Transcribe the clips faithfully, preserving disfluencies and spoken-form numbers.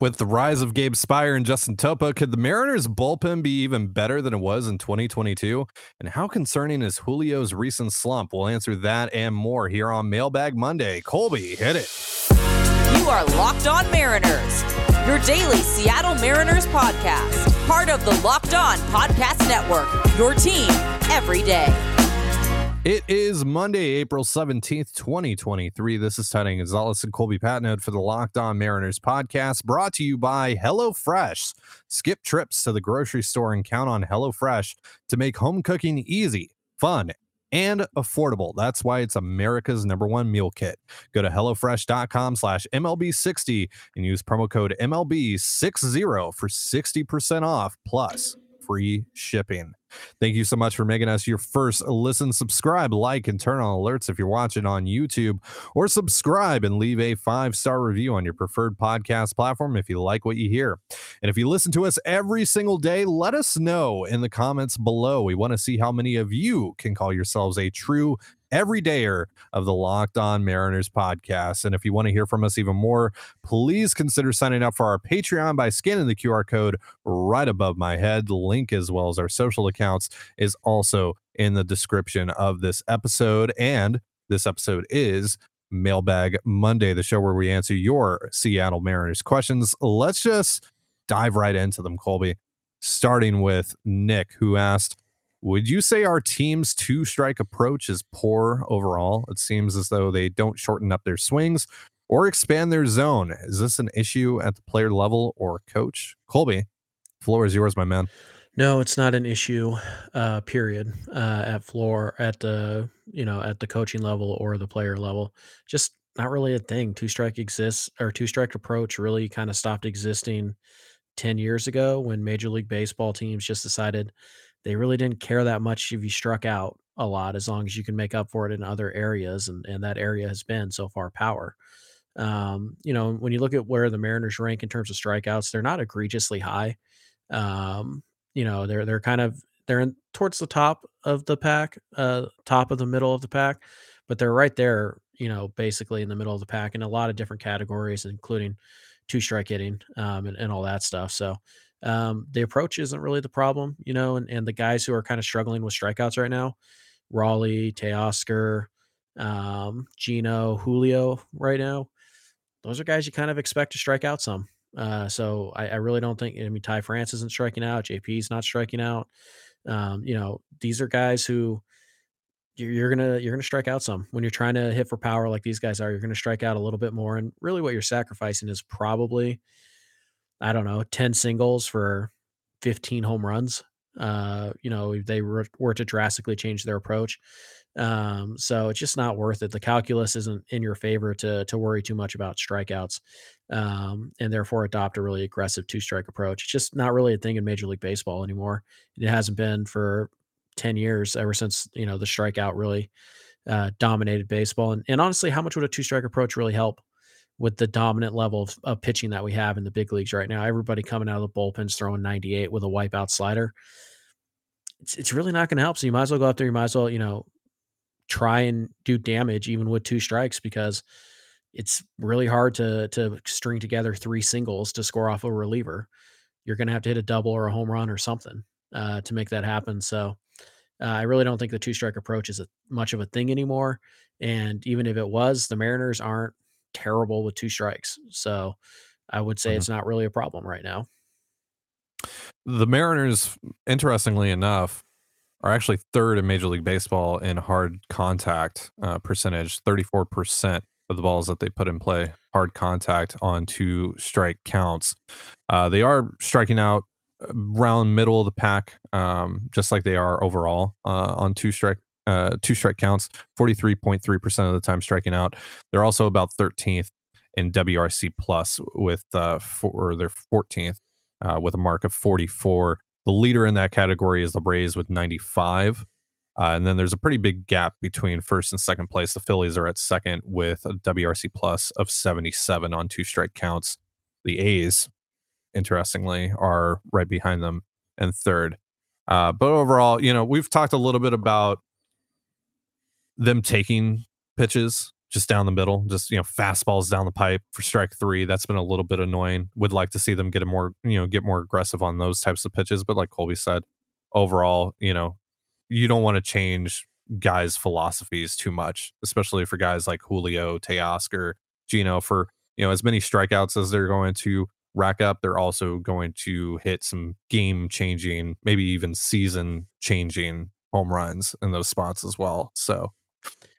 With the rise of Gabe Speier and Justin Topa, could the Mariners' bullpen be even better than it was in twenty twenty-two? And how concerning is Julio's recent slump? We'll answer that and more here on Mailbag Monday. Colby, hit it. You are Locked On Mariners, your daily Seattle Mariners podcast. Part of the Locked On Podcast Network, your team every day. It is Monday, April seventeenth, twenty twenty-three. This is Tony Gonzalez and Colby Patnode for the Locked On Mariners podcast, brought to you by HelloFresh. Skip trips to the grocery store and count on HelloFresh to make home cooking easy, fun, and affordable. That's why it's America's number one meal kit. Go to HelloFresh.com slash M L B sixty and use promo code M L B sixty for sixty percent off plus free shipping. Thank you so much for making us your first listen. Subscribe, like, and turn on alerts if you're watching on YouTube, or subscribe and leave a five-star review on your preferred podcast platform if you like what you hear. And if you listen to us every single day, let us know in the comments below. We want to see how many of you can call yourselves a true everydayer of the Locked On Mariners podcast. And if you want to hear from us even more, please consider signing up for our Patreon by scanning the Q R code right above my head. The link, as well as our social accounts, is also in the description of this episode. And this episode is Mailbag Monday, the show where we answer your Seattle Mariners questions. Let's just dive right into them, Colby, starting with Nick, who asked, would you say our team's two-strike approach is poor overall? It seems as though they don't shorten up their swings or expand their zone. Is this an issue at the player level or coach? Colby, floor is yours, my man. No, it's not an issue, uh, period, uh, at floor, at the, you know, at the coaching level or the player level. Just not really a thing. Two-strike exists, or two-strike approach really kind of stopped existing ten years ago when Major League Baseball teams just decided they really didn't care that much if you struck out a lot, as long as you can make up for it in other areas. And, and that area has been so far power. Um, you know, when you look at where the Mariners rank in terms of strikeouts, they're not egregiously high. Um, you know, they're, they're kind of, they're in, towards the top of the pack, uh, top of the middle of the pack, but they're right there, you know, basically in the middle of the pack in a lot of different categories, including two strike hitting, um, and, and all that stuff. So, Um, the approach isn't really the problem, you know, and, and the guys who are kind of struggling with strikeouts right now, Raleigh, Teoscar, um, Gino, Julio right now, those are guys you kind of expect to strike out some. Uh, so I, I really don't think, I mean, Ty France isn't striking out. J P's not striking out. Um, you know, these are guys who you're, you're going to, you're going to strike out some when you're trying to hit for power. Like these guys are, you're going to strike out a little bit more. And really what you're sacrificing is probably, I don't know, ten singles for fifteen home runs. Uh, you know, if they were, were to drastically change their approach. Um, so it's just not worth it. The calculus isn't in your favor to, to worry too much about strikeouts, um, and therefore adopt a really aggressive two-strike approach. It's just not really a thing in Major League Baseball anymore. It hasn't been for ten years, ever since, you know, the strikeout really uh, dominated baseball. And, and honestly, how much would a two-strike approach really help with the dominant level of, of pitching that we have in the big leagues right now? Everybody coming out of the bullpens throwing ninety-eight with a wipeout slider. It's, it's really not going to help. So you might as well go out there. You might as well, you know, try and do damage even with two strikes, because it's really hard to, to string together three singles to score off a reliever. You're going to have to hit a double or a home run or something uh, to make that happen. So uh, I really don't think the two strike approach is a, much of a thing anymore. And even if it was, the Mariners aren't terrible with two strikes. So I would say mm-hmm. It's not really a problem right now. The Mariners, interestingly enough, are actually third in Major League Baseball in hard contact uh, percentage. thirty-four percent of the balls that they put in play, hard contact on two strike counts. Uh, they are striking out around middle of the pack, um, just like they are overall uh, on two strike Uh, two strike counts, forty-three point three percent of the time striking out. They're also about thirteenth in W R C plus with uh, for their fourteenth uh, with a mark of forty-four. The leader in that category is the Braves with ninety-five. Uh, and then there's a pretty big gap between first and second place. The Phillies are at second with a W R C plus of seventy-seven on two strike counts. The A's, interestingly, are right behind them and third. Uh, but overall, you know, we've talked a little bit about them taking pitches just down the middle, just, you know, fastballs down the pipe for strike three. That's been a little bit annoying. Would like to see them get a more, you know, get more aggressive on those types of pitches. But like Colby said, overall, you know, you don't want to change guys' philosophies too much, especially for guys like Julio, Teoscar, Gino. For, you know, as many strikeouts as they're going to rack up, they're also going to hit some game-changing, maybe even season-changing home runs in those spots as well. So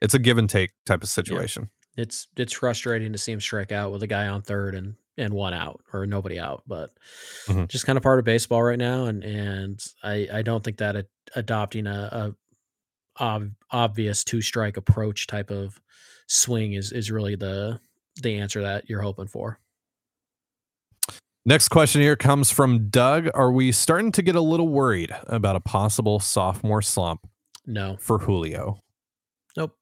it's a give and take type of situation. Yeah. It's it's frustrating to see him strike out with a guy on third and and one out or nobody out, but mm-hmm. just kind of part of baseball right now. And and I I don't think that ad- adopting a, a ob- obvious two strike approach type of swing is is really the the answer that you're hoping for. Next question here comes from Doug. Are we starting to get a little worried about a possible sophomore slump? No. For Julio? Nope.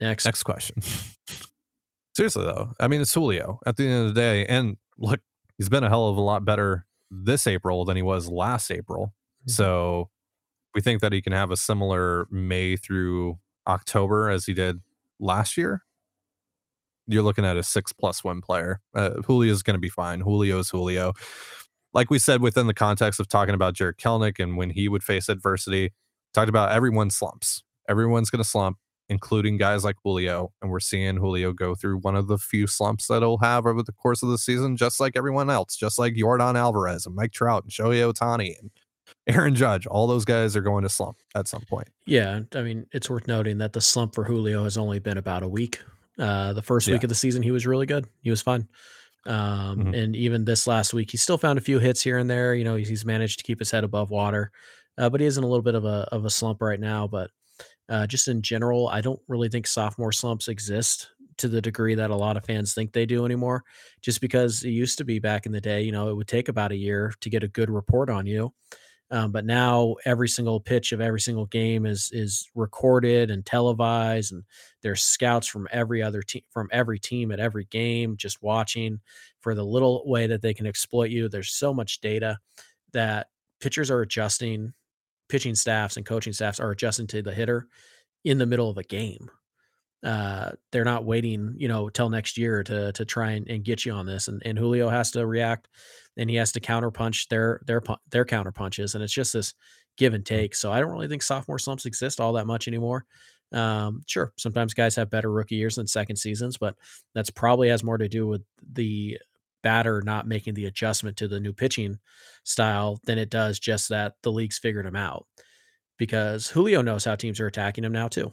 Next. Next question. Seriously, though. I mean, it's Julio at the end of the day. And look, he's been a hell of a lot better this April than he was last April. Mm-hmm. So we think that he can have a similar May through October as he did last year. You're looking at a six plus one player. Uh, Julio is going to be fine. Julio is Julio. Like we said, within the context of talking about Jarred Kelenic and when he would face adversity, talked about everyone slumps. Everyone's going to slump, including guys like Julio. And we're seeing Julio go through one of the few slumps that he'll have over the course of the season, just like everyone else, just like Yordan Alvarez and Mike Trout and Shohei Ohtani and Aaron Judge. All those guys are going to slump at some point. Yeah. I mean, it's worth noting that the slump for Julio has only been about a week. Uh, the first yeah. week of the season, he was really good. He was fun. Um, mm-hmm. And even this last week, he still found a few hits here and there. You know, he's managed to keep his head above water, uh, but he is in a little bit of a of a slump right now. But uh, just in general, I don't really think sophomore slumps exist to the degree that a lot of fans think they do anymore, just because it used to be back in the day, you know, it would take about a year to get a good report on you. Um, but now every single pitch of every single game is is recorded and televised, and there's scouts from every other team from every team at every game just watching for the little way that they can exploit you. There's so much data that pitchers are adjusting, pitching staffs and coaching staffs are adjusting to the hitter in the middle of a game. Uh, they're not waiting, you know, till next year to to try and, and get you on this. And, and Julio has to react. And he has to counterpunch their their their counterpunches, and it's just this give and take. So I don't really think sophomore slumps exist all that much anymore. Um, sure, sometimes guys have better rookie years than second seasons, but that's probably has more to do with the batter not making the adjustment to the new pitching style than it does just that the league's figured him out. Because Julio knows how teams are attacking him now too.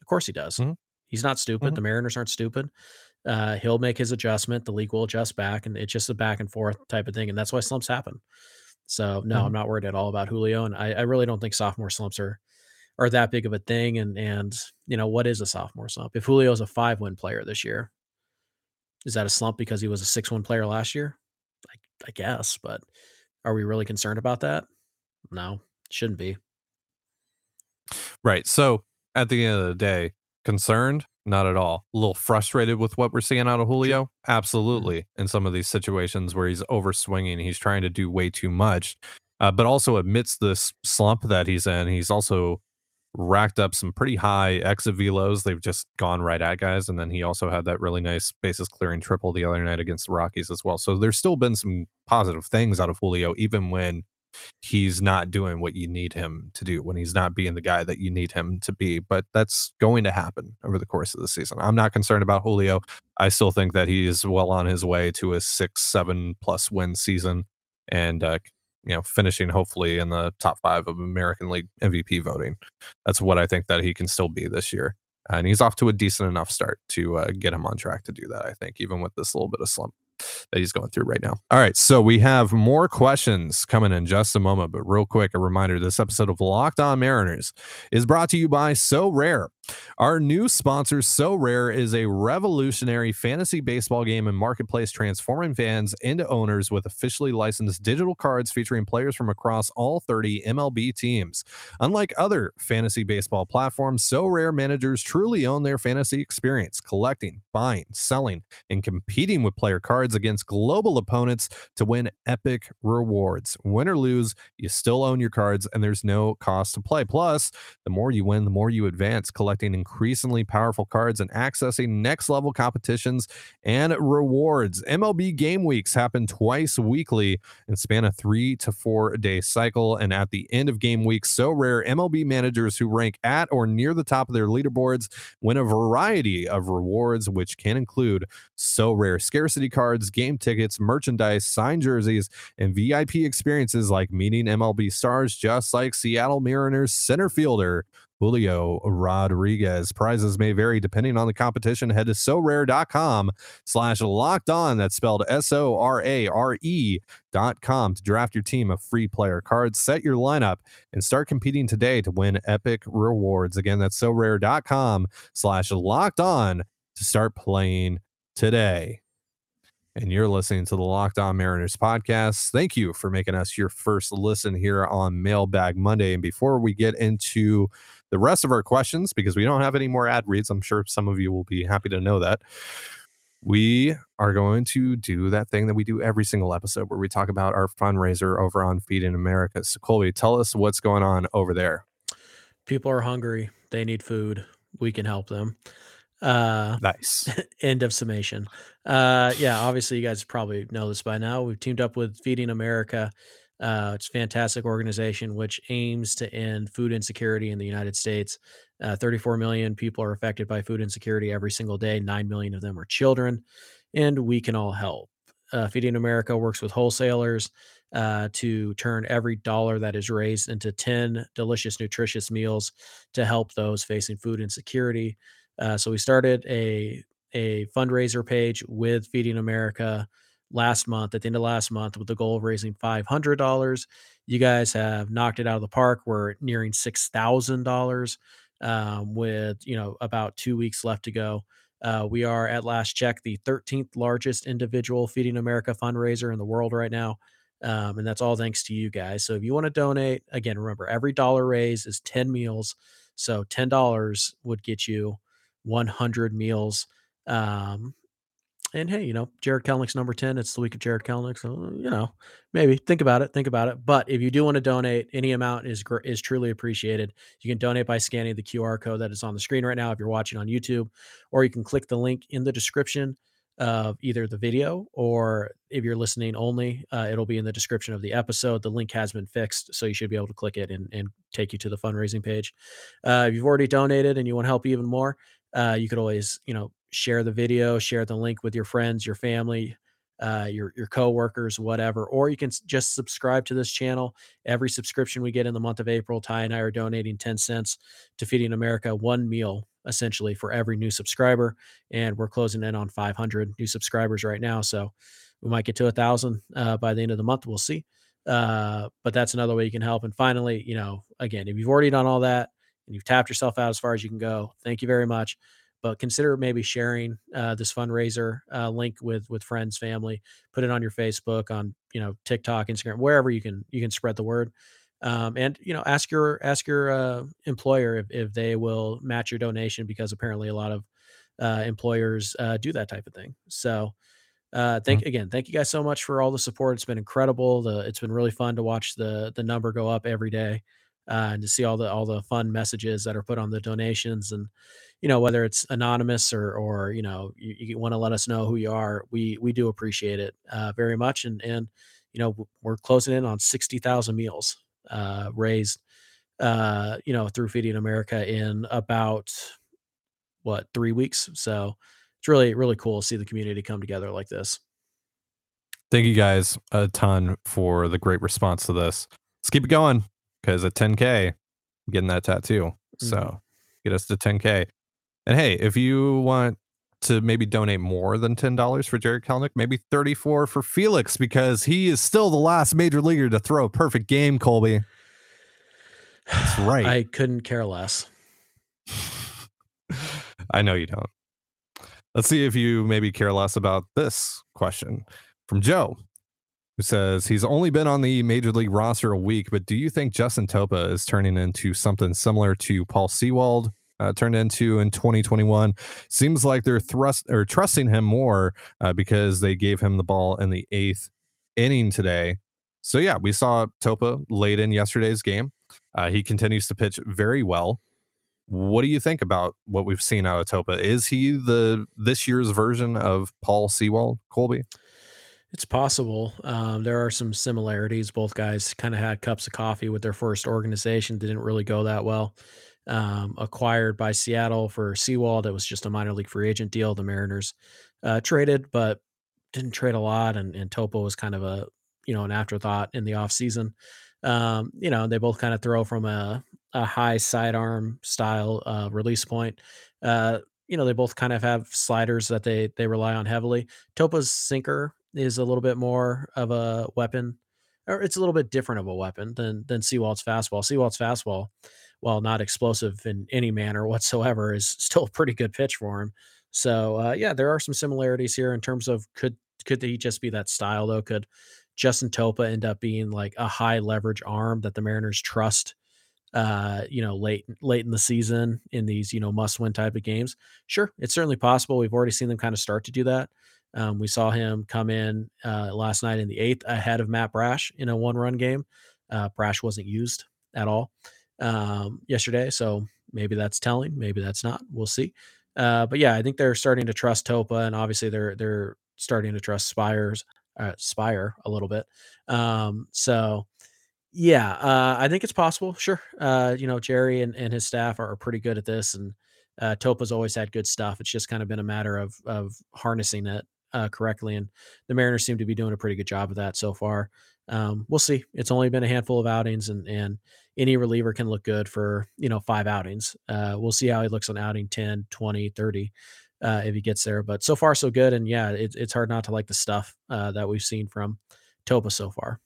Of course he does. Mm-hmm. He's not stupid. Mm-hmm. The Mariners aren't stupid. Uh, he'll make his adjustment. The league will adjust back, and it's just a back and forth type of thing. And that's why slumps happen. So no, mm-hmm. I'm not worried at all about Julio. And I, I really don't think sophomore slumps are, are that big of a thing. And, and, you know, what is a sophomore slump? If Julio is a five win player this year, is that a slump because he was a six win player last year? I, I guess, but are we really concerned about that? No, shouldn't be. Right. So at the end of the day, concerned? Not at all. A little frustrated with what we're seeing out of Julio? Absolutely. In some of these situations where he's overswinging, he's trying to do way too much. Uh, but also amidst this slump that he's in, he's also racked up some pretty high exit velos. They've just gone right at guys. And then he also had that really nice bases clearing triple the other night against the Rockies as well. So there's still been some positive things out of Julio, even when he's not doing what you need him to do, when he's not being the guy that you need him to be. But that's going to happen over the course of the season. I'm not concerned about Julio. I still think that he is well on his way to a six, seven plus win season and, uh, you know, finishing hopefully in the top five of American League M V P voting. That's what I think that he can still be this year. And he's off to a decent enough start to uh, get him on track to do that, I think, even with this little bit of slump that he's going through right now. All right, so we have more questions coming in just a moment, but real quick, a reminder, this episode of Locked On Mariners is brought to you by So Rare. Our new sponsor, So Rare, is a revolutionary fantasy baseball game and marketplace transforming fans into owners with officially licensed digital cards featuring players from across all thirty M L B teams. Unlike other fantasy baseball platforms, So Rare managers truly own their fantasy experience, collecting, buying, selling, and competing with player cards against global opponents to win epic rewards. Win or lose, you still own your cards, and there's no cost to play. Plus, the more you win, the more you advance, collecting collecting increasingly powerful cards and accessing next-level competitions and rewards. M L B game weeks happen twice weekly and span a three- to four-day cycle. And at the end of game week, So Rare, M L B managers who rank at or near the top of their leaderboards win a variety of rewards, which can include So Rare scarcity cards, game tickets, merchandise, signed jerseys, and V I P experiences like meeting M L B stars, just like Seattle Mariners center fielder Julio Rodriguez. Prizes may vary depending on the competition. Head to SoRare.com slash locked on. That's spelled S O R A R E dot com to draft your team of free player cards, set your lineup, and start competing today to win epic rewards. Again, that's SoRare.com slash locked on to start playing today. And you're listening to the Locked On Mariners podcast. Thank you for making us your first listen here on Mailbag Monday. And before we get into the rest of our questions, because we don't have any more ad reads, I'm sure some of you will be happy to know that, we are going to do that thing that we do every single episode where we talk about our fundraiser over on Feeding America. So, Colby, tell us what's going on over there. People are hungry. They need food. We can help them. Uh, nice. End of summation. Uh, yeah, obviously you guys probably know this by now. We've teamed up with Feeding America. Uh, it's a fantastic organization which aims to end food insecurity in the United States. Uh, thirty-four million people are affected by food insecurity every single day. nine million of them are children, and we can all help. Uh, Feeding America works with wholesalers uh, to turn every dollar that is raised into ten delicious, nutritious meals to help those facing food insecurity. Uh, so we started a a fundraiser page with Feeding America last month, at the end of last month, with the goal of raising five hundred dollars. You guys have knocked it out of the park. We're nearing six thousand dollars um, with, you know, about two weeks left to go. Uh, we are, at last check, the thirteenth largest individual Feeding America fundraiser in the world right now. Um, and that's all thanks to you guys. So if you want to donate, again, remember, every dollar raised is ten meals. So ten dollars would get you one hundred meals. Um, and hey, you know, Jarred Kelenic's number ten. It's the week of Jarred Kelenic. So, you know, maybe think about it. Think about it. But if you do want to donate, any amount is is truly appreciated. You can donate by scanning the Q R code that is on the screen right now if you're watching on YouTube, or you can click the link in the description of either the video, or if you're listening only, uh, it'll be in the description of the episode. The link has been fixed, so you should be able to click it and, and take you to the fundraising page. Uh, if you've already donated and you want to help even more, Uh, you could always, you know, share the video, share the link with your friends, your family, uh, your, your coworkers, whatever, or you can just subscribe to this channel. Every subscription we get in the month of April, Ty and I are donating ten cents to Feeding America, one meal essentially for every new subscriber. And we're closing in on five hundred new subscribers right now. So we might get to a thousand, uh, by the end of the month, we'll see. Uh, but that's another way you can help. And finally, you know, again, if you've already done all that, and you've tapped yourself out as far as you can go, thank you very much. But consider maybe sharing uh, this fundraiser uh, link with with friends, family. Put it on your Facebook, on you know TikTok, Instagram, wherever you can you can spread the word. Um, and you know ask your ask your uh, employer if if they will match your donation, because apparently a lot of uh, employers uh, do that type of thing. So uh, thank mm-hmm. again, thank you guys so much for all the support. It's been incredible. The, it's been really fun to watch the the number go up every day. Uh, and to see all the all the fun messages that are put on the donations, and you know whether it's anonymous or or you know you, you want to let us know who you are, we we do appreciate it uh, very much. And and you know we're closing in on sixty thousand meals uh, raised, uh, you know through Feeding America in about what three weeks. So it's really really cool to see the community come together like this. Thank you guys a ton for the great response to this. Let's keep it going. Because at ten K, I'm getting that tattoo. So mm-hmm. get us to ten K. And hey, if you want to maybe donate more than ten dollars for Jarred Kelenic, maybe thirty-four for Felix, because he is still the last major leaguer to throw a perfect game, Colby. That's right. I couldn't care less. I know you don't. Let's see if you maybe care less about this question from Joe. Says he's only been on the major league roster a week, but do you think Justin Topa is turning into something similar to Paul Sewald uh, turned into in twenty twenty-one? Seems like they're thrust or trusting him more uh, because they gave him the ball in the eighth inning today. So yeah, we saw Topa late in yesterday's game. Uh, he continues to pitch very well. what do you think about what we've seen out of Topa? Is he the this year's version of Paul Sewald, Colby? It's possible. Um, there are some similarities. Both guys kind of had cups of coffee with their first organization. Didn't really go that well. Um, acquired by Seattle for Sewald. It was just a minor league free agent deal. The Mariners uh, traded, but didn't trade a lot. And, and Topa was kind of a, you know, an afterthought in the offseason. Um, you know, they both kind of throw from a, a high sidearm style uh, release point. Uh, you know, they both kind of have sliders that they, they rely on heavily. Topa's sinker is a little bit more of a weapon, or it's a little bit different of a weapon than than Sewald's fastball. Sewald's fastball, while not explosive in any manner whatsoever, is still a pretty good pitch for him. So uh, yeah, there are some similarities here in terms of could could he just be that style though? Could Justin Topa end up being like a high leverage arm that the Mariners trust? Uh, you know, late late in the season in these you know must win type of games. Sure, it's certainly possible. We've already seen them kind of start to do that. Um, we saw him come in uh, last night in the eighth ahead of Matt Brash in a one-run game. Uh, Brash wasn't used at all um, yesterday, so maybe that's telling. Maybe that's not. We'll see. Uh, but yeah, I think they're starting to trust Topa, and obviously they're they're starting to trust Speier, uh, Speier a little bit. Um, so yeah, uh, I think it's possible. Sure, uh, you know Jerry and, and his staff are, are pretty good at this, and uh, Topa's always had good stuff. It's just kind of been a matter of of harnessing it Uh, correctly, and the Mariners seem to be doing a pretty good job of that so far. Um, we'll see. It's only been a handful of outings, and and any reliever can look good for you know five outings. Uh, we'll see how he looks on outing ten, twenty, thirty uh, if he gets there. But so far so good, and yeah, it, it's hard not to like the stuff uh, that we've seen from Topa so far.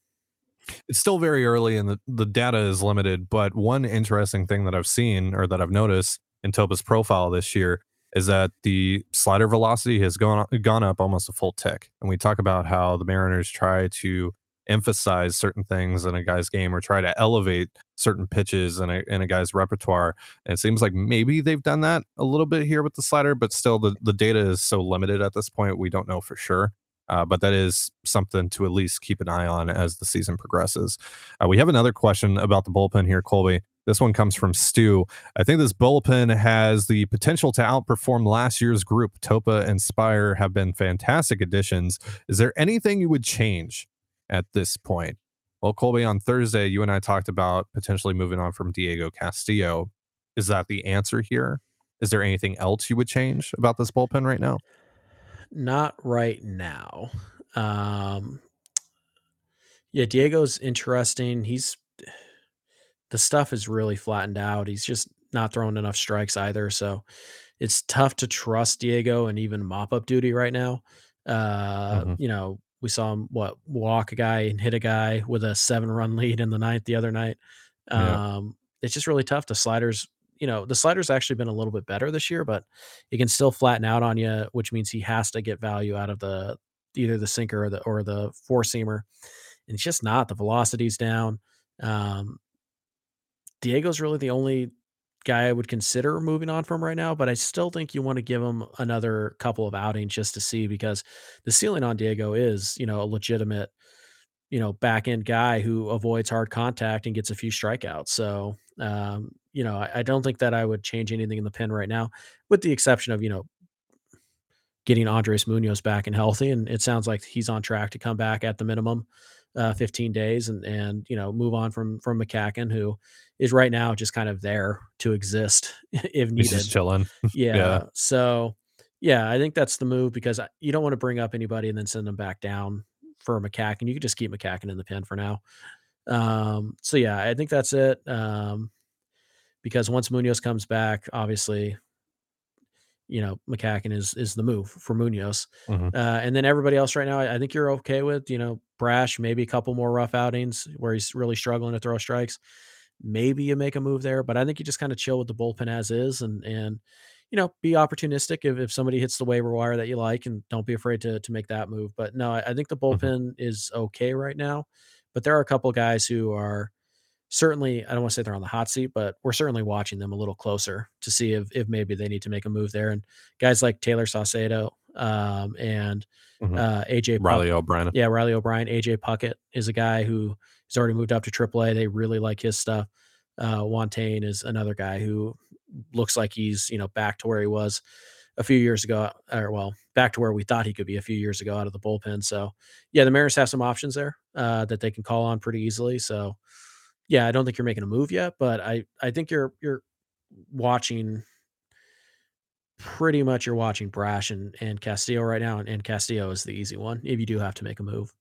It's still very early, and the, the data is limited. But one interesting thing that I've seen or that I've noticed in Topa's profile this year is that the slider velocity has gone gone up almost a full tick. And we talk about how the Mariners try to emphasize certain things in a guy's game or try to elevate certain pitches in a, in a guy's repertoire. And it seems like maybe they've done that a little bit here with the slider, but still the, the data is so limited at this point, we don't know for sure. Uh, but that is something to at least keep an eye on as the season progresses. Uh, we have another question about the bullpen here, Colby. This one comes from Stu. I think this bullpen has the potential to outperform last year's group. Topa and Speier have been fantastic additions. Is there anything you would change at this point? Well, Colby, on Thursday, you and I talked about potentially moving on from Diego Castillo. Is that the answer here? Is there anything else you would change about this bullpen right now? Not right now. Um, yeah, Diego's interesting. He's... The stuff is really flattened out. He's just not throwing enough strikes either. So it's tough to trust Diego and even mop up duty right now. Uh, mm-hmm. You know, we saw him what walk a guy and hit a guy with a seven run lead in the ninth the other night. Um, yeah. It's just really tough. The sliders, you know, the sliders actually been a little bit better this year, but it can still flatten out on you, which means he has to get value out of the, either the sinker or the, or the four seamer. And it's just not. The velocity's down. Um, Diego's really the only guy I would consider moving on from right now, but I still think you want to give him another couple of outings just to see, because the ceiling on Diego is, you know, a legitimate, you know, back end guy who avoids hard contact and gets a few strikeouts. So, um, you know, I, I don't think that I would change anything in the pen right now, with the exception of, you know, getting Andres Munoz back and healthy. And it sounds like he's on track to come back at the minimum uh, fifteen days and, and, you know, move on from, from McCacken, who is right now just kind of there to exist if needed. He's just chilling. Yeah. yeah. So yeah, I think that's the move, because you don't want to bring up anybody and then send them back down for McCacken. You can just keep McCacken in the pen for now. Um, so yeah, I think that's it. Um, because once Munoz comes back, obviously, you know, McCacken is, is the move for Munoz. Mm-hmm. Uh, and then everybody else right now, I, I think you're okay with, you know, Brash, maybe a couple more rough outings where he's really struggling to throw strikes. Maybe you make a move there, but I think you just kind of chill with the bullpen as is, and, and, you know, be opportunistic if, if somebody hits the waiver wire that you like, and don't be afraid to, to make that move. But no, I, I think the bullpen mm-hmm. is okay right now, but there are a couple of guys who are certainly, I don't want to say they're on the hot seat, but we're certainly watching them a little closer to see if, if maybe they need to make a move there. And guys like Taylor Saucedo um, and mm-hmm. uh, A J Riley Puckett, O'Brien. Yeah. Riley O'Brien, A J Puckett is a guy who, he's already moved up to triple A. They really like his stuff. Uh, Juan Tain is another guy who looks like he's, you know, back to where he was a few years ago, or well, back to where we thought he could be a few years ago out of the bullpen. So yeah, the Mariners have some options there uh, that they can call on pretty easily. So yeah, I don't think you're making a move yet, but I, I think you're, you're watching pretty much you're watching Brash and, and Castillo right now. And, and Castillo is the easy one if you do have to make a move.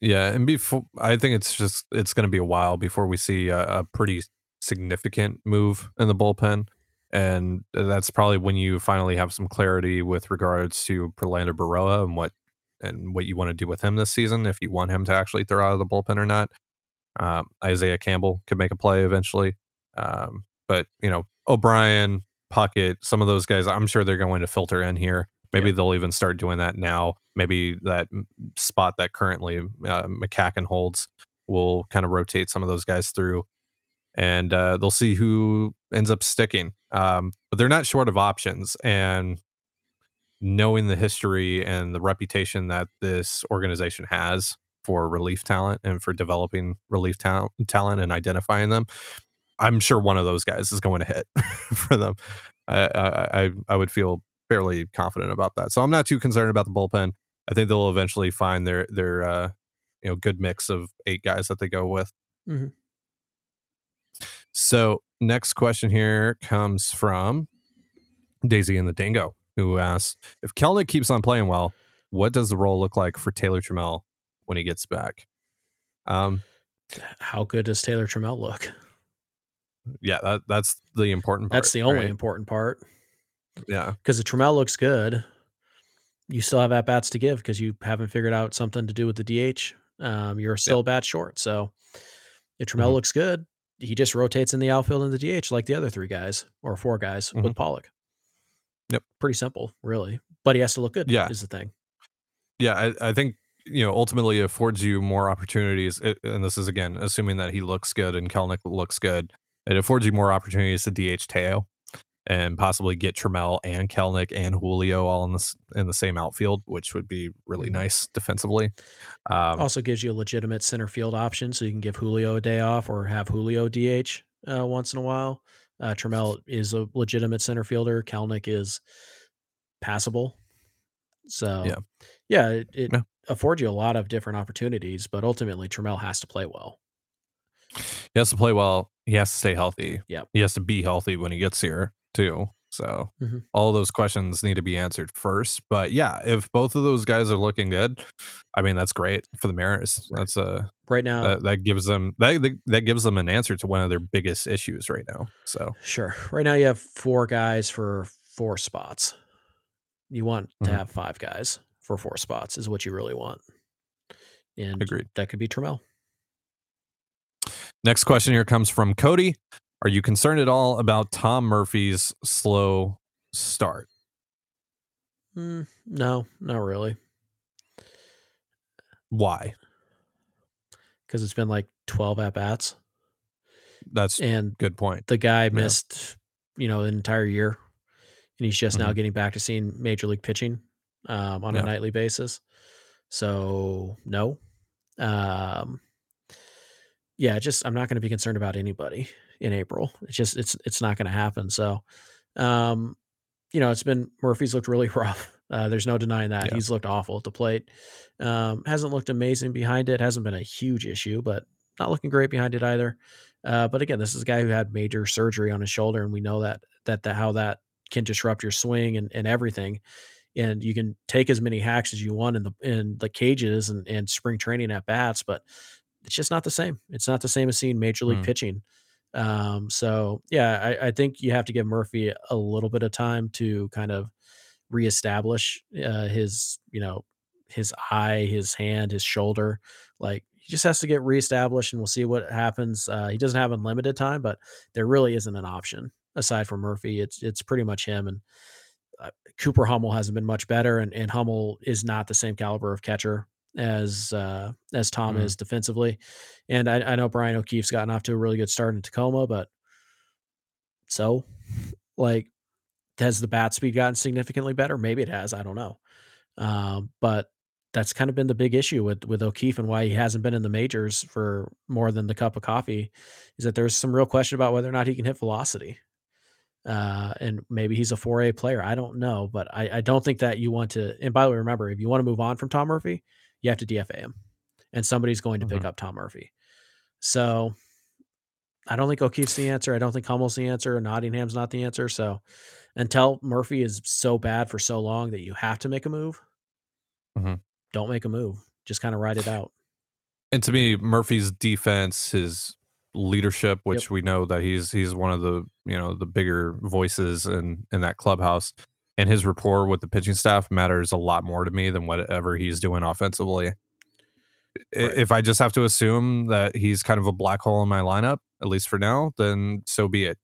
Yeah. And before, I think it's just, it's going to be a while before we see a, a pretty significant move in the bullpen. And that's probably when you finally have some clarity with regards to Perlander Barroa and what, and what you want to do with him this season. If you want him to actually throw out of the bullpen or not. Um, Isaiah Campbell could make a play eventually. Um, but you know, O'Brien, Puckett, some of those guys, I'm sure they're going to filter in here. Maybe yeah. they'll even start doing that now. Maybe that spot that currently uh, McCacken holds will kind of rotate some of those guys through, and uh, they'll see who ends up sticking. Um, but they're not short of options. And knowing the history and the reputation that this organization has for relief talent and for developing relief ta- talent and identifying them, I'm sure one of those guys is going to hit for them. I, I I would feel fairly confident about that. So I'm not too concerned about the bullpen. I think they'll eventually find their their uh, you know, good mix of eight guys that they go with. Mm-hmm. So next question here comes from Daisy and the Dingo, who asked, if Kelenic keeps on playing well, what does the role look like for Taylor Trammell when he gets back? Um, how good does Taylor Trammell look? Yeah, that, that's the important part. That's the only right? important part. Yeah. Because if Trammell looks good, you still have at-bats to give because you haven't figured out something to do with the D H. Um, you're still yeah. bat short. So if Trammell mm-hmm. looks good, he just rotates in the outfield and the D H like the other three guys or four guys mm-hmm. with Pollock. Yep. Pretty simple, really. But he has to look good yeah. is the thing. Yeah, I, I think, you know, ultimately it affords you more opportunities. It, and this is, again, assuming that he looks good and Kelenic looks good. It affords you more opportunities to D H Teo and possibly get Trammell and Kelenic and Julio all in the, in the same outfield, which would be really nice defensively. Um, also gives you a legitimate center field option, so you can give Julio a day off or have Julio D H uh, once in a while. Uh, Trammell is a legitimate center fielder. Kelenic is passable. So, yeah, yeah it, it yeah. affords you a lot of different opportunities, but ultimately Trammell has to play well. He has to play well. He has to stay healthy. Yeah. He has to be healthy when he gets here too. So mm-hmm. all those questions need to be answered first. But yeah, if both of those guys are looking good, I mean, that's great for the Mariners. Right. That's a right now that, that gives them that that gives them an answer to one of their biggest issues right now. So sure. Right now you have four guys for four spots. You want to mm-hmm. have five guys for four spots is what you really want. And agreed. That could be Trammell. Next question here comes from Cody. Are you concerned at all about Tom Murphy's slow start? Mm, no, not really. Why? Because it's been like twelve at-bats. That's a good point. The guy missed, yeah. you know, an entire year, and he's just mm-hmm. now getting back to seeing Major League pitching um, on yeah. a nightly basis. So, no. Um Yeah, just I'm not going to be concerned about anybody in April. It's just it's it's not going to happen. So, um, you know, it's been Murphy's looked really rough. Uh, there's no denying that yeah. he's looked awful at the plate. Um, hasn't looked amazing behind it. Hasn't been a huge issue, but not looking great behind it either. Uh, but again, this is a guy who had major surgery on his shoulder, and we know that that that how that can disrupt your swing and, and everything. And you can take as many hacks as you want in the in the cages and, and spring training at bats, but it's just not the same. It's not the same as seeing Major League mm. pitching. Um, so, yeah, I, I think you have to give Murphy a little bit of time to kind of reestablish uh, his, you know, his eye, his hand, his shoulder. Like, he just has to get reestablished, and we'll see what happens. Uh, he doesn't have unlimited time, but there really isn't an option aside from Murphy. It's it's pretty much him. And uh, Cooper Hummel hasn't been much better, and, and Hummel is not the same caliber of catcher as uh as Tom mm. is defensively. And I, I know Brian O'Keefe's gotten off to a really good start in Tacoma, but so like has the bat speed gotten significantly better? Maybe it has, I don't know. Um, but that's kind of been the big issue with with O'Keefe and why he hasn't been in the majors for more than the cup of coffee, is that there's some real question about whether or not he can hit velocity. Uh, and maybe he's a four A player. I don't know, but I, I don't think that you want to. And by the way, remember, if you want to move on from Tom Murphy, you have to D F A him, and somebody's going to mm-hmm. pick up Tom Murphy. So I don't think O'Keefe's the answer. I don't think Hummel's the answer. Nottingham's not the answer. So until Murphy is so bad for so long that you have to make a move, mm-hmm. don't make a move. Just kind of ride it out. And to me, Murphy's defense, his leadership, which yep. we know that he's he's one of the you know the bigger voices in in that clubhouse, and his rapport with the pitching staff matters a lot more to me than whatever he's doing offensively. Right. If I just have to assume that he's kind of a black hole in my lineup, at least for now, then so be it.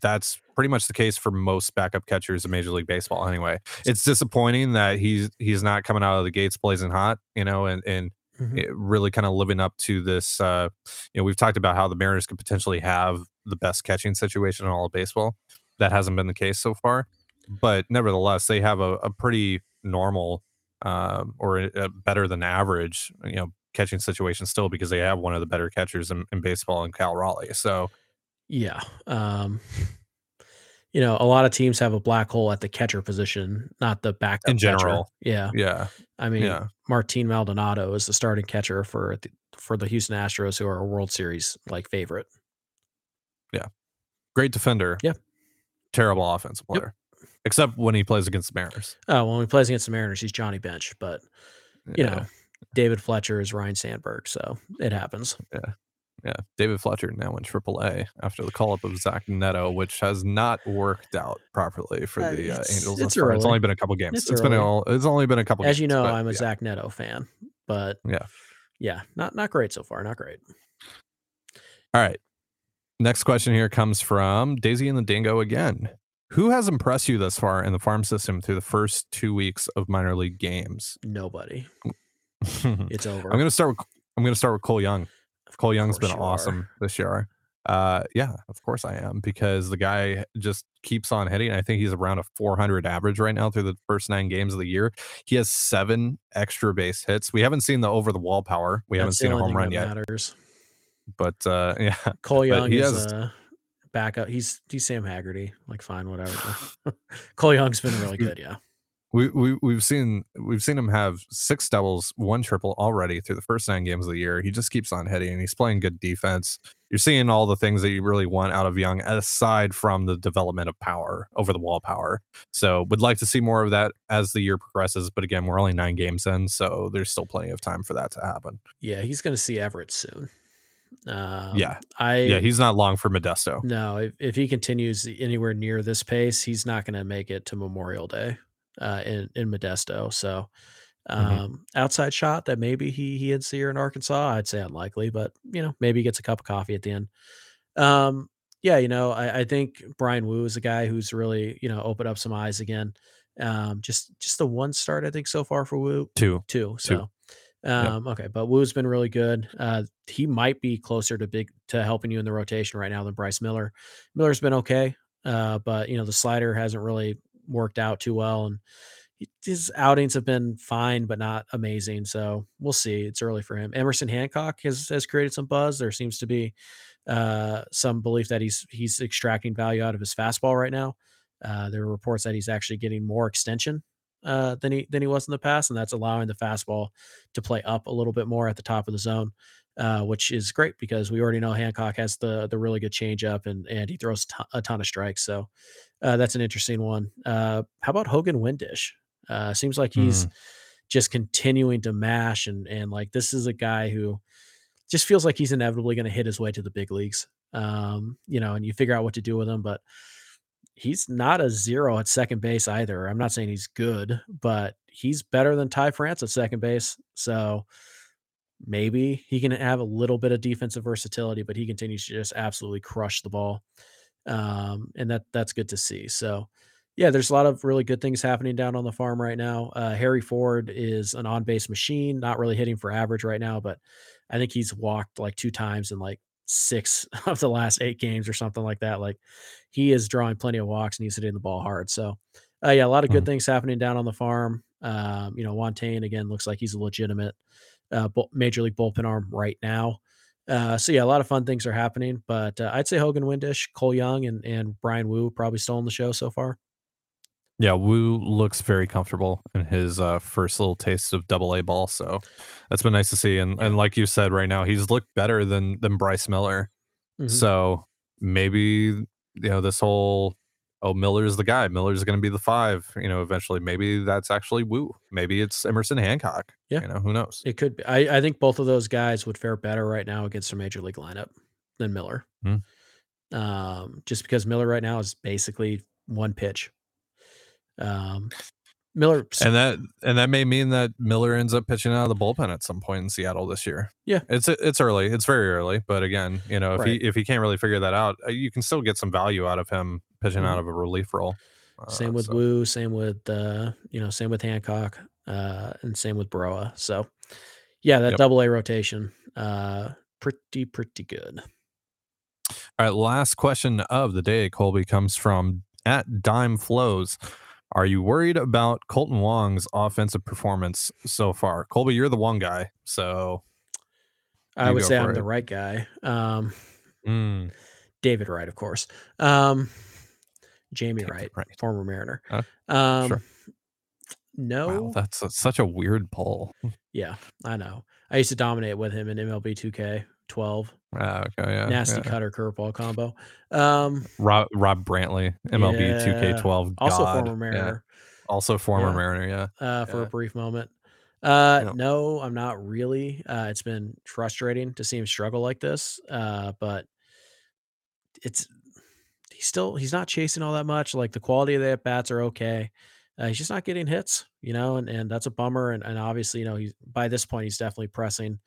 That's pretty much the case for most backup catchers in Major League Baseball anyway. It's disappointing that he's he's not coming out of the gates blazing hot, you know, and and mm-hmm. it really kind of living up to this. Uh, you know, we've talked about how the Mariners could potentially have the best catching situation in all of baseball. That hasn't been the case so far, but nevertheless, they have a, a pretty normal uh, or a, a better than average, you know, catching situation still, because they have one of the better catchers in, in baseball in Cal Raleigh. So, yeah. Um, you know, a lot of teams have a black hole at the catcher position, not the backup in general. Catcher. Yeah. Yeah. I mean, yeah. Martin Maldonado is the starting catcher for the, for the Houston Astros, who are a World Series like favorite. Yeah. Great defender. Yeah. Terrible offensive player, yep. except when he plays against the Mariners. Oh, when he plays against the Mariners, he's Johnny Bench, but you yeah. know, David Fletcher is Ryan Sandberg. So it happens. Yeah. Yeah, David Fletcher now in triple A after the call-up of Zach Neto, which has not worked out properly for uh, the uh, it's, Angels. It's, it's only been a couple games. It's, it's been all. It's only been a couple. As games, you know, but, I'm a yeah. Zach Neto fan, but yeah, yeah, not not great so far. Not great. All right, next question here comes from Daisy and the Dingo again. Who has impressed you thus far in the farm system through the first two weeks of minor league games? Nobody. It's over. I'm gonna start with. I'm gonna start with Cole Young. Cole Young's been awesome are. this year. Uh, yeah, of course I am, because the guy just keeps on hitting. I think he's around a four hundred average right now through the first nine games of the year. He has seven extra base hits. We haven't seen the over the wall power. We That's haven't seen a home run yet. Matters. But uh, yeah, Cole Young he is has... a backup. He's he's Sam Haggerty. Like fine, whatever. Cole Young's been really good. Yeah. We we we've seen we've seen him have six doubles, one triple already through the first nine games of the year. He just keeps on hitting, and he's playing good defense. You're seeing all the things that you really want out of Young, aside from the development of power, over the wall power. So would like to see more of that as the year progresses. But again, we're only nine games in, so there's still plenty of time for that to happen. Yeah, he's going to see Everett soon. Um, yeah, I yeah he's not long for Modesto. No, if, if he continues anywhere near this pace, he's not going to make it to Memorial Day. Uh, in in Modesto, so um, mm-hmm. outside shot that maybe he he hits here in Arkansas. I'd say unlikely, but you know maybe he gets a cup of coffee at the end. Um, yeah, you know I, I think Brian Wu is a guy who's really you know opened up some eyes again. Um, just just the one start I think so far for Wu, two two. So two. Um, yep. okay, but Wu's been really good. Uh, he might be closer to big to helping you in the rotation right now than Bryce Miller. Miller's been okay, uh, but you know the slider hasn't really worked out too well, and his outings have been fine but not amazing, so we'll see. It's early for him. Emerson Hancock has has created some buzz. There seems to be uh some belief that he's he's extracting value out of his fastball right now. Uh there are reports that he's actually getting more extension uh than he than he was in the past, and that's allowing the fastball to play up a little bit more at the top of the zone, uh which is great because we already know Hancock has the the really good changeup, and and he throws t- a ton of strikes. So Uh, that's an interesting one. Uh, how about Hogan Windish? Uh, seems like he's mm. just continuing to mash, and and like this is a guy who just feels like he's inevitably going to hit his way to the big leagues. Um, you know, and you figure out what to do with him, but he's not a zero at second base either. I'm not saying he's good, but he's better than Ty France at second base. So maybe he can have a little bit of defensive versatility, but he continues to just absolutely crush the ball. Um, and that that's good to see. So yeah, there's a lot of really good things happening down on the farm right now. Uh, Harry Ford is an on-base machine, not really hitting for average right now, but I think he's walked like two times in like six of the last eight games or something like that. Like he is drawing plenty of walks and he's hitting the ball hard. So uh, yeah, a lot of good mm-hmm. things happening down on the farm. Um, you know, Juan Tain again, looks like he's a legitimate, uh, major league bullpen arm right now. Uh, so yeah, a lot of fun things are happening, but uh, I'd say Hogan Windish, Cole Young, and and Brian Wu probably still on the show so far. Yeah, Wu looks very comfortable in his uh, first little taste of double A ball, so that's been nice to see. And and like you said, right now he's looked better than than Bryce Miller. Mm-hmm. So maybe you know this whole oh Miller's the guy, Miller's going to be the five. You know, eventually maybe that's actually Wu. Maybe it's Emerson Hancock. Yeah, you know, who knows? It could be. I I think both of those guys would fare better right now against their major league lineup than Miller. Mm-hmm. Um, just because Miller right now is basically one pitch. Um, Miller, and that and that may mean that Miller ends up pitching out of the bullpen at some point in Seattle this year. Yeah, it's it's early, it's very early, but again, you know, if right. he if he can't really figure that out, you can still get some value out of him pitching mm-hmm. out of a relief role. Uh, same with so. Wu, same with uh, you know, same with Hancock, uh, and same with Baroa. So, yeah, that yep. double A rotation, uh, pretty pretty good. All right, last question of the day, Colby, comes from at Dime Flows. Are you worried about Colton Wong's offensive performance so far? Colby, you're the Wong guy, so I would say I'm it. the right guy. Um, mm. David Wright, of course. Um, Jamie Wright, Wright, former Mariner. Uh, um, sure. No, wow, that's a, such a weird poll. Yeah, I know. I used to dominate with him in M L B two K twelve. Ah, okay, yeah, nasty yeah. cutter curveball combo. Um, Rob Rob Brantley, M L B yeah, two K twelve, God. Also former Mariner. Yeah. Also former yeah. Mariner, yeah. Uh, for yeah. a brief moment. Uh, yeah. No, I'm not really. Uh, it's been frustrating to see him struggle like this. Uh, but it's he's still he's not chasing all that much. Like the quality of the at bats are okay. Uh, he's just not getting hits, you know, and, and that's a bummer. And and obviously, you know, he's by this point he's definitely pressing.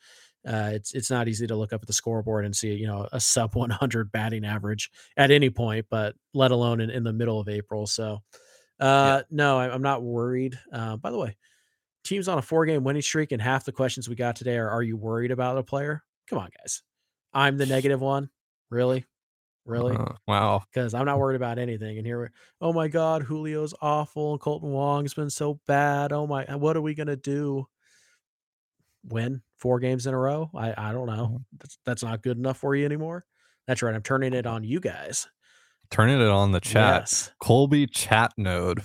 Uh, it's it's not easy to look up at the scoreboard and see, you know, a sub one hundred batting average at any point, but let alone in, in the middle of April. So, uh, yeah. no, I'm not worried. Uh, by the way, teams on a four game winning streak, and half the questions we got today are, are you worried about a player? Come on, guys. I'm the negative one. Really? Really? Uh, wow. Because I'm not worried about anything. And here we're, oh my God, Julio's awful. Colton Wong's been so bad. Oh my, what are we going to do? Win four games in a row? I, I don't know. That's, that's not good enough for you anymore. That's right. I'm turning it on you guys. Turning it on the chat. Yes. Colby chat node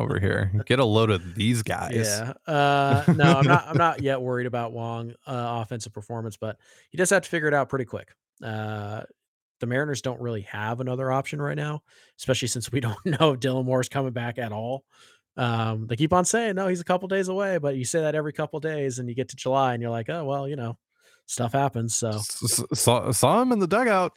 over here. Get a load of these guys. Yeah. Uh, no, I'm not. I'm not yet worried about Wong uh, offensive performance, but he does have to figure it out pretty quick. Uh, the Mariners don't really have another option right now, especially since we don't know if Dylan Moore's coming back at all. Um, they keep on saying, no, he's a couple days away, but you say that every couple days and you get to July and you're like, oh, well, you know, stuff happens. So S- saw, saw him in the dugout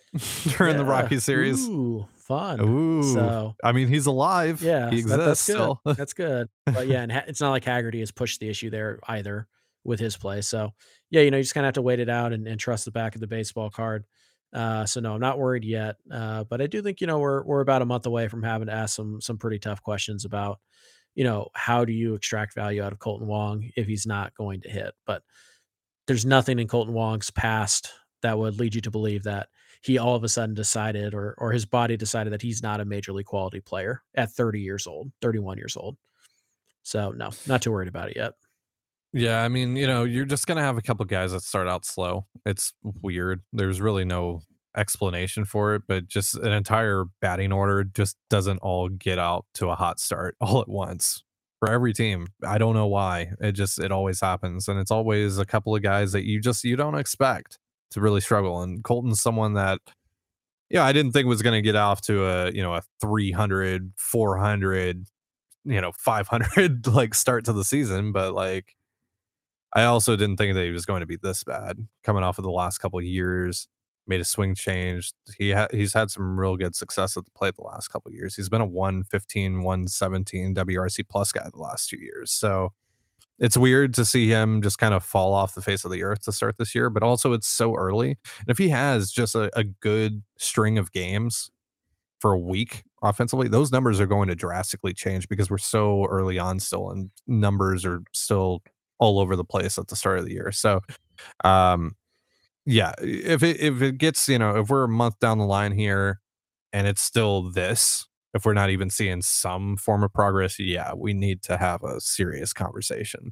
during yeah. the Rocky series. Ooh, fun. Ooh. So, I mean, he's alive. Yeah. He exists that, that's good. still. That's good. But yeah. And ha- it's not like Haggerty has pushed the issue there either with his play. So yeah, you know, you just kind of have to wait it out and, and trust the back of the baseball card. Uh, so no, I'm not worried yet. Uh, but I do think, you know, we're, we're about a month away from having to ask some, some pretty tough questions about, you know, how do you extract value out of Colton Wong if he's not going to hit? But there's nothing in Colton Wong's past that would lead you to believe that he all of a sudden decided or or his body decided that he's not a major league quality player at thirty years old, thirty-one years old. So no, not too worried about it yet. Yeah, I mean, you know, you're just going to have a couple guys that start out slow. It's weird. There's really no explanation for it, but just an entire batting order just doesn't all get out to a hot start all at once for every team. I don't know why. It just, it always happens. And it's always a couple of guys that you just, you don't expect to really struggle. And Colton's someone that, yeah, I didn't think was going to get off to a, you know, a three hundred, four hundred, you know, five hundred like start to the season. But like, I also didn't think that he was going to be this bad coming off of the last couple of years. Made a swing change. He ha- he's had some real good success at the plate the last couple of years. He's been a one fifteen, one seventeen W R C plus guy the last two years. So it's weird to see him just kind of fall off the face of the earth to start this year, but also it's so early. And if he has just a, a good string of games for a week offensively, those numbers are going to drastically change because we're so early on still and numbers are still all over the place at the start of the year. So, um, yeah, if it if it gets, you know, if we're a month down the line here and it's still this, if we're not even seeing some form of progress, yeah, we need to have a serious conversation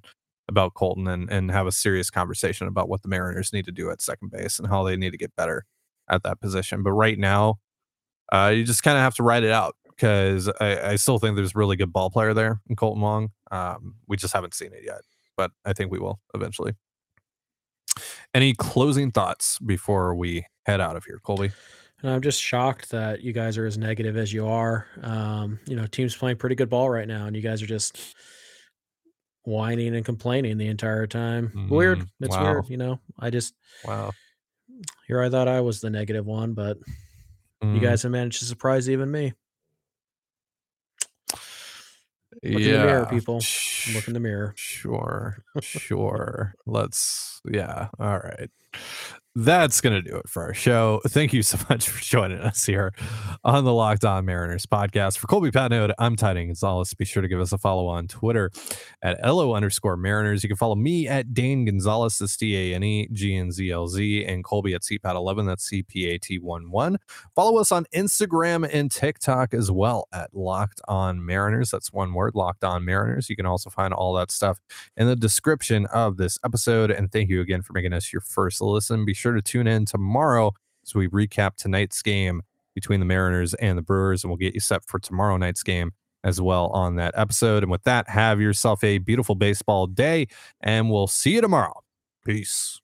about Colton and, and have a serious conversation about what the Mariners need to do at second base and how they need to get better at that position. But right now, uh, you just kind of have to ride it out, because I, I still think there's a really good ball player there in Colton Wong. Um, we just haven't seen it yet, but I think we will eventually. Any closing thoughts before we head out of here, Colby? And I'm just shocked that you guys are as negative as you are. Um, you know, team's playing pretty good ball right now, and you guys are just whining and complaining the entire time. Mm, weird. It's wow. weird. You know, I just, wow. Here I thought I was the negative one, but mm. you guys have managed to surprise even me. Look yeah. in the mirror, people. Look in the mirror. Sure. Sure. Let's, yeah. All right. That's going to do it for our show. Thank you so much for joining us here on the Locked On Mariners podcast. For Colby Patnode, I'm Titan Gonzalez. Be sure to give us a follow on Twitter at LO underscore Mariners. You can follow me at Dane Gonzalez, that's D A N E G N Z L Z, and Colby at C P A T eleven, that's C P A T eleven. Follow us on Instagram and TikTok as well at Locked On Mariners. That's one word, Locked On Mariners. You can also find all that stuff in the description of this episode. And thank you again for making us your first listen. Be sure to tune in tomorrow as we recap tonight's game between the Mariners and the Brewers, and we'll get you set for tomorrow night's game as well on that episode. And with that, have yourself a beautiful baseball day, and we'll see you tomorrow. Peace.